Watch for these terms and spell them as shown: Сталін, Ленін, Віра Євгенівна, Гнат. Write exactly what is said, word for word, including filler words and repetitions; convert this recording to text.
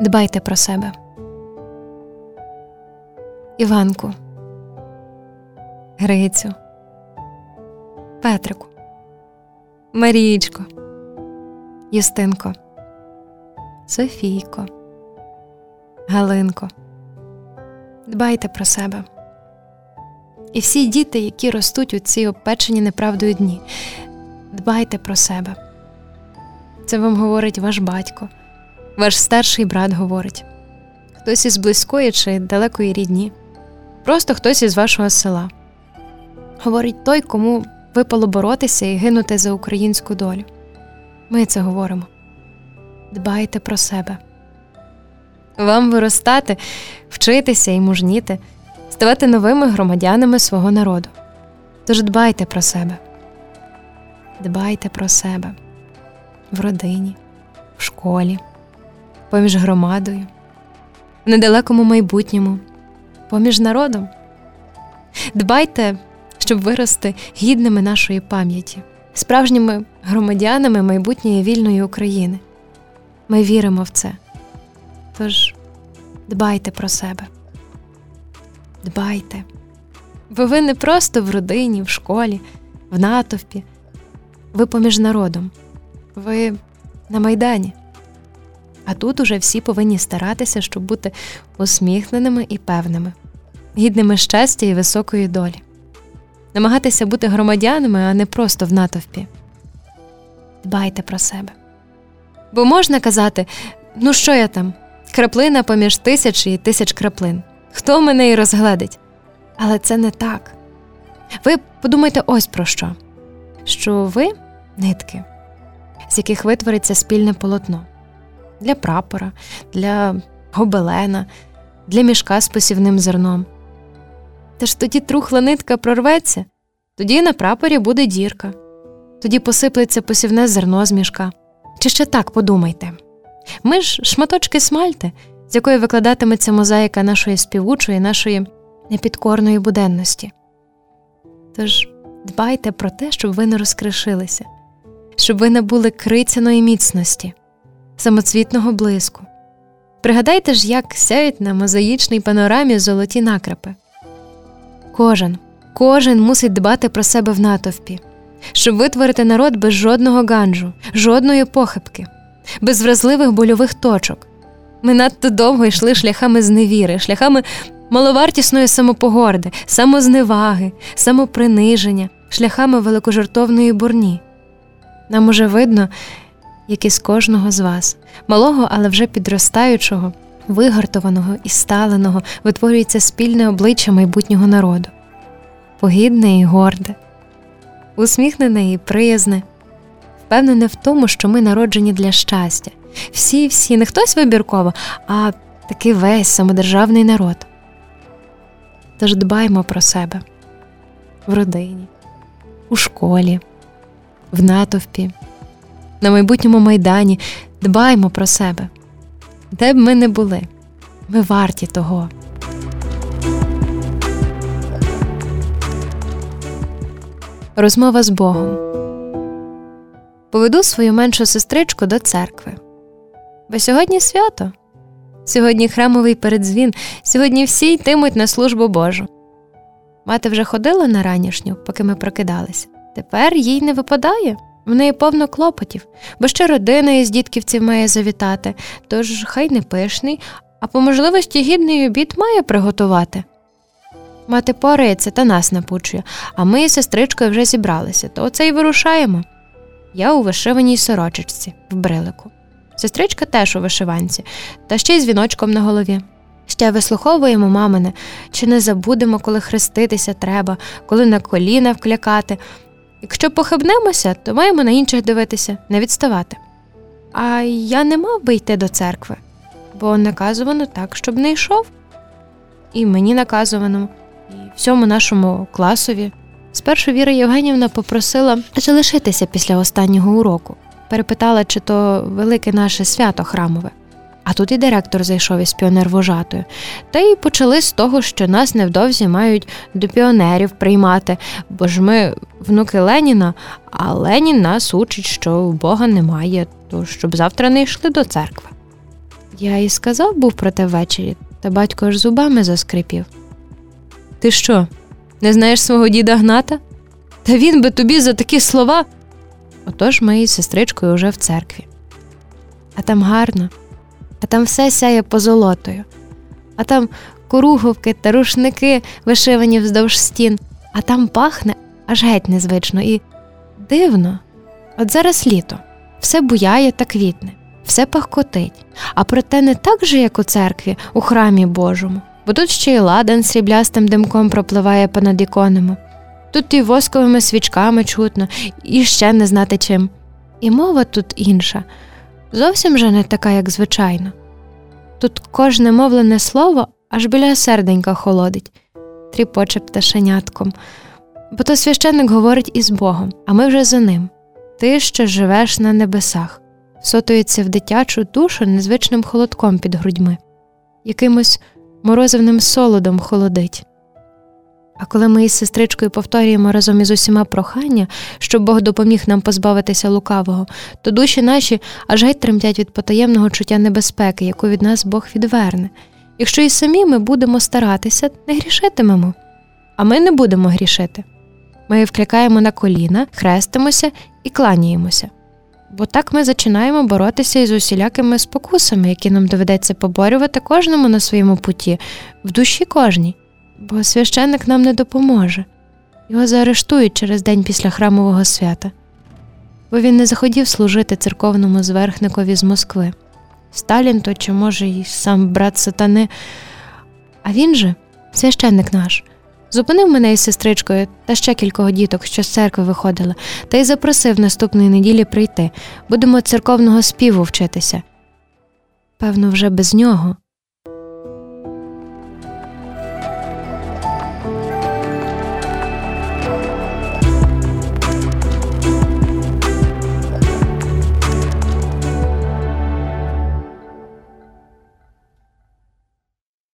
Дбайте про себе. Іванку, Грицю, Петрику, Марічко, Юстинко, Софійко, Галинко. Дбайте про себе. І всі діти, які ростуть у ці обпечені неправдою дні, дбайте про себе. Це вам говорить ваш батько, ваш старший брат говорить, хтось із близької чи далекої рідні, просто хтось із вашого села. Говорить той, кому випало боротися і гинути за українську долю. Ми це говоримо. Дбайте про себе. Вам виростати, вчитися і мужніти, ставати новими громадянами свого народу. Тож дбайте про себе. Дбайте про себе. В родині, в школі, поміж громадою, в недалекому майбутньому, поміж народом. Дбайте, щоб вирости гідними нашої пам'яті, справжніми громадянами майбутньої вільної України. Ми віримо в це. Тож дбайте про себе. Дбайте. Бо ви не просто в родині, в школі, в натовпі. Ви поміж народом. Ви на Майдані. А тут уже всі повинні старатися, щоб бути усміхненими і певними, гідними щастя і високої долі. Намагатися бути громадянами, а не просто в натовпі. Дбайте про себе. Бо можна казати, ну що я там, краплина поміж тисяч і тисяч краплин. Хто мене і розгледить? Але це не так. Ви подумайте ось про що. Що ви – нитки, з яких витвориться спільне полотно. Для прапора, для гобелена, для мішка з посівним зерном. Тож тоді трухла нитка прорветься, тоді на прапорі буде дірка, тоді посиплеться посівне зерно з мішка. Чи ще так подумайте? Ми ж шматочки смальти, з якої викладатиметься мозаїка нашої співучої, нашої непідкорної буденності. Тож дбайте про те, щоб ви не розкришилися, щоб ви набули крицяної міцності, самоцвітного блиску. Пригадайте ж, як сяють на мозаїчній панорамі золоті накрапи. Кожен, кожен мусить дбати про себе в натовпі, щоб витворити народ без жодного ганджу, жодної похибки, без вразливих больових точок. Ми надто довго йшли шляхами зневіри, шляхами маловартісної самопогорди, самозневаги, самоприниження, шляхами великожертовної бурні. Нам уже видно, як із кожного з вас, малого, але вже підростаючого, вигартованого і сталеного, витворюється спільне обличчя майбутнього народу. Погідне і горде, усміхнене і приязне, впевнене в тому, що ми народжені для щастя. Всі-всі, не хтось вибірково, а таки весь самодержавний народ. Тож дбаймо про себе. В родині, у школі, в натовпі, на майбутньому Майдані. Дбаймо про себе. Де б ми не були, ми варті того. Розмова з Богом. Поведу свою меншу сестричку до церкви. Бо сьогодні свято. Сьогодні храмовий передзвін. Сьогодні всі йтимуть на службу Божу. Мати вже ходила на ранішню, поки ми прокидалися. Тепер їй не випадає. В неї повно клопотів, бо ще родина із дітківців має завітати, тож хай не пишний, а по можливості гідний обід має приготувати. Мати порається та нас напучує, а ми із сестричкою вже зібралися, то оце й вирушаємо. Я у вишиваній сорочечці, в брилику. Сестричка теж у вишиванці, та ще й з віночком на голові. Ще вислуховуємо мамине, чи не забудемо, коли хреститися треба, коли на коліна вклякати. Якщо похибнемося, то маємо на інших дивитися, не відставати. А я не мав би йти до церкви, бо наказувано так, щоб не йшов. І мені наказувано, і всьому нашому класові. Спершу Віра Євгенівна попросила залишитися після останнього уроку. Перепитала, чи то велике наше свято храмове. А тут і директор зайшов із піонервожатою. Та й почали з того, що нас невдовзі мають до піонерів приймати, бо ж ми внуки Леніна, а Ленін нас учить, що Бога немає, то щоб завтра не йшли до церкви. Я і сказав був про те ввечері, та батько ж зубами заскрипів. Ти що, не знаєш свого діда Гната? Та він би тобі за такі слова. Отож ми із сестричкою уже в церкві. А там гарно, а там все сяє позолотою, а там коруговки та рушники, вишивані вздовж стін, а там пахне аж геть незвично і дивно. От зараз літо, все буяє та квітне, все пахкотить, а проте не так же, як у церкві, у храмі Божому, бо тут ще й ладан сріблястим димком пропливає понад іконами. Тут і восковими свічками чутно, і ще не знати чим. І мова тут інша, зовсім же не така, як звичайно. Тут кожне мовлене слово аж біля серденька холодить, тріпоче пташенятком, бо то священник говорить із Богом, а ми вже за ним. Ти, що живеш на небесах, всотується в дитячу душу незвичним холодком під грудьми, якимось морозивним солодом холодить. А коли ми із сестричкою повторюємо разом із усіма прохання, щоб Бог допоміг нам позбавитися лукавого, то душі наші аж геть тремтять від потаємного чуття небезпеки, яку від нас Бог відверне. Якщо і самі ми будемо старатися, не грішитимемо. А ми не будемо грішити. Ми вклякаємо на коліна, хрестимося і кланяємося. Бо так ми зачинаємо боротися із усілякими спокусами, які нам доведеться поборювати кожному на своєму путі, в душі кожній. Бо священник нам не допоможе. Його заарештують через день після храмового свята. Бо він не захотів служити церковному зверхникові з Москви. Сталін то чи, може, й сам брат сатани. А він же, священник наш, зупинив мене із сестричкою та ще кількох діток, що з церкви виходили, та й запросив наступної неділі прийти. Будемо церковного співу вчитися. Певно, вже без нього.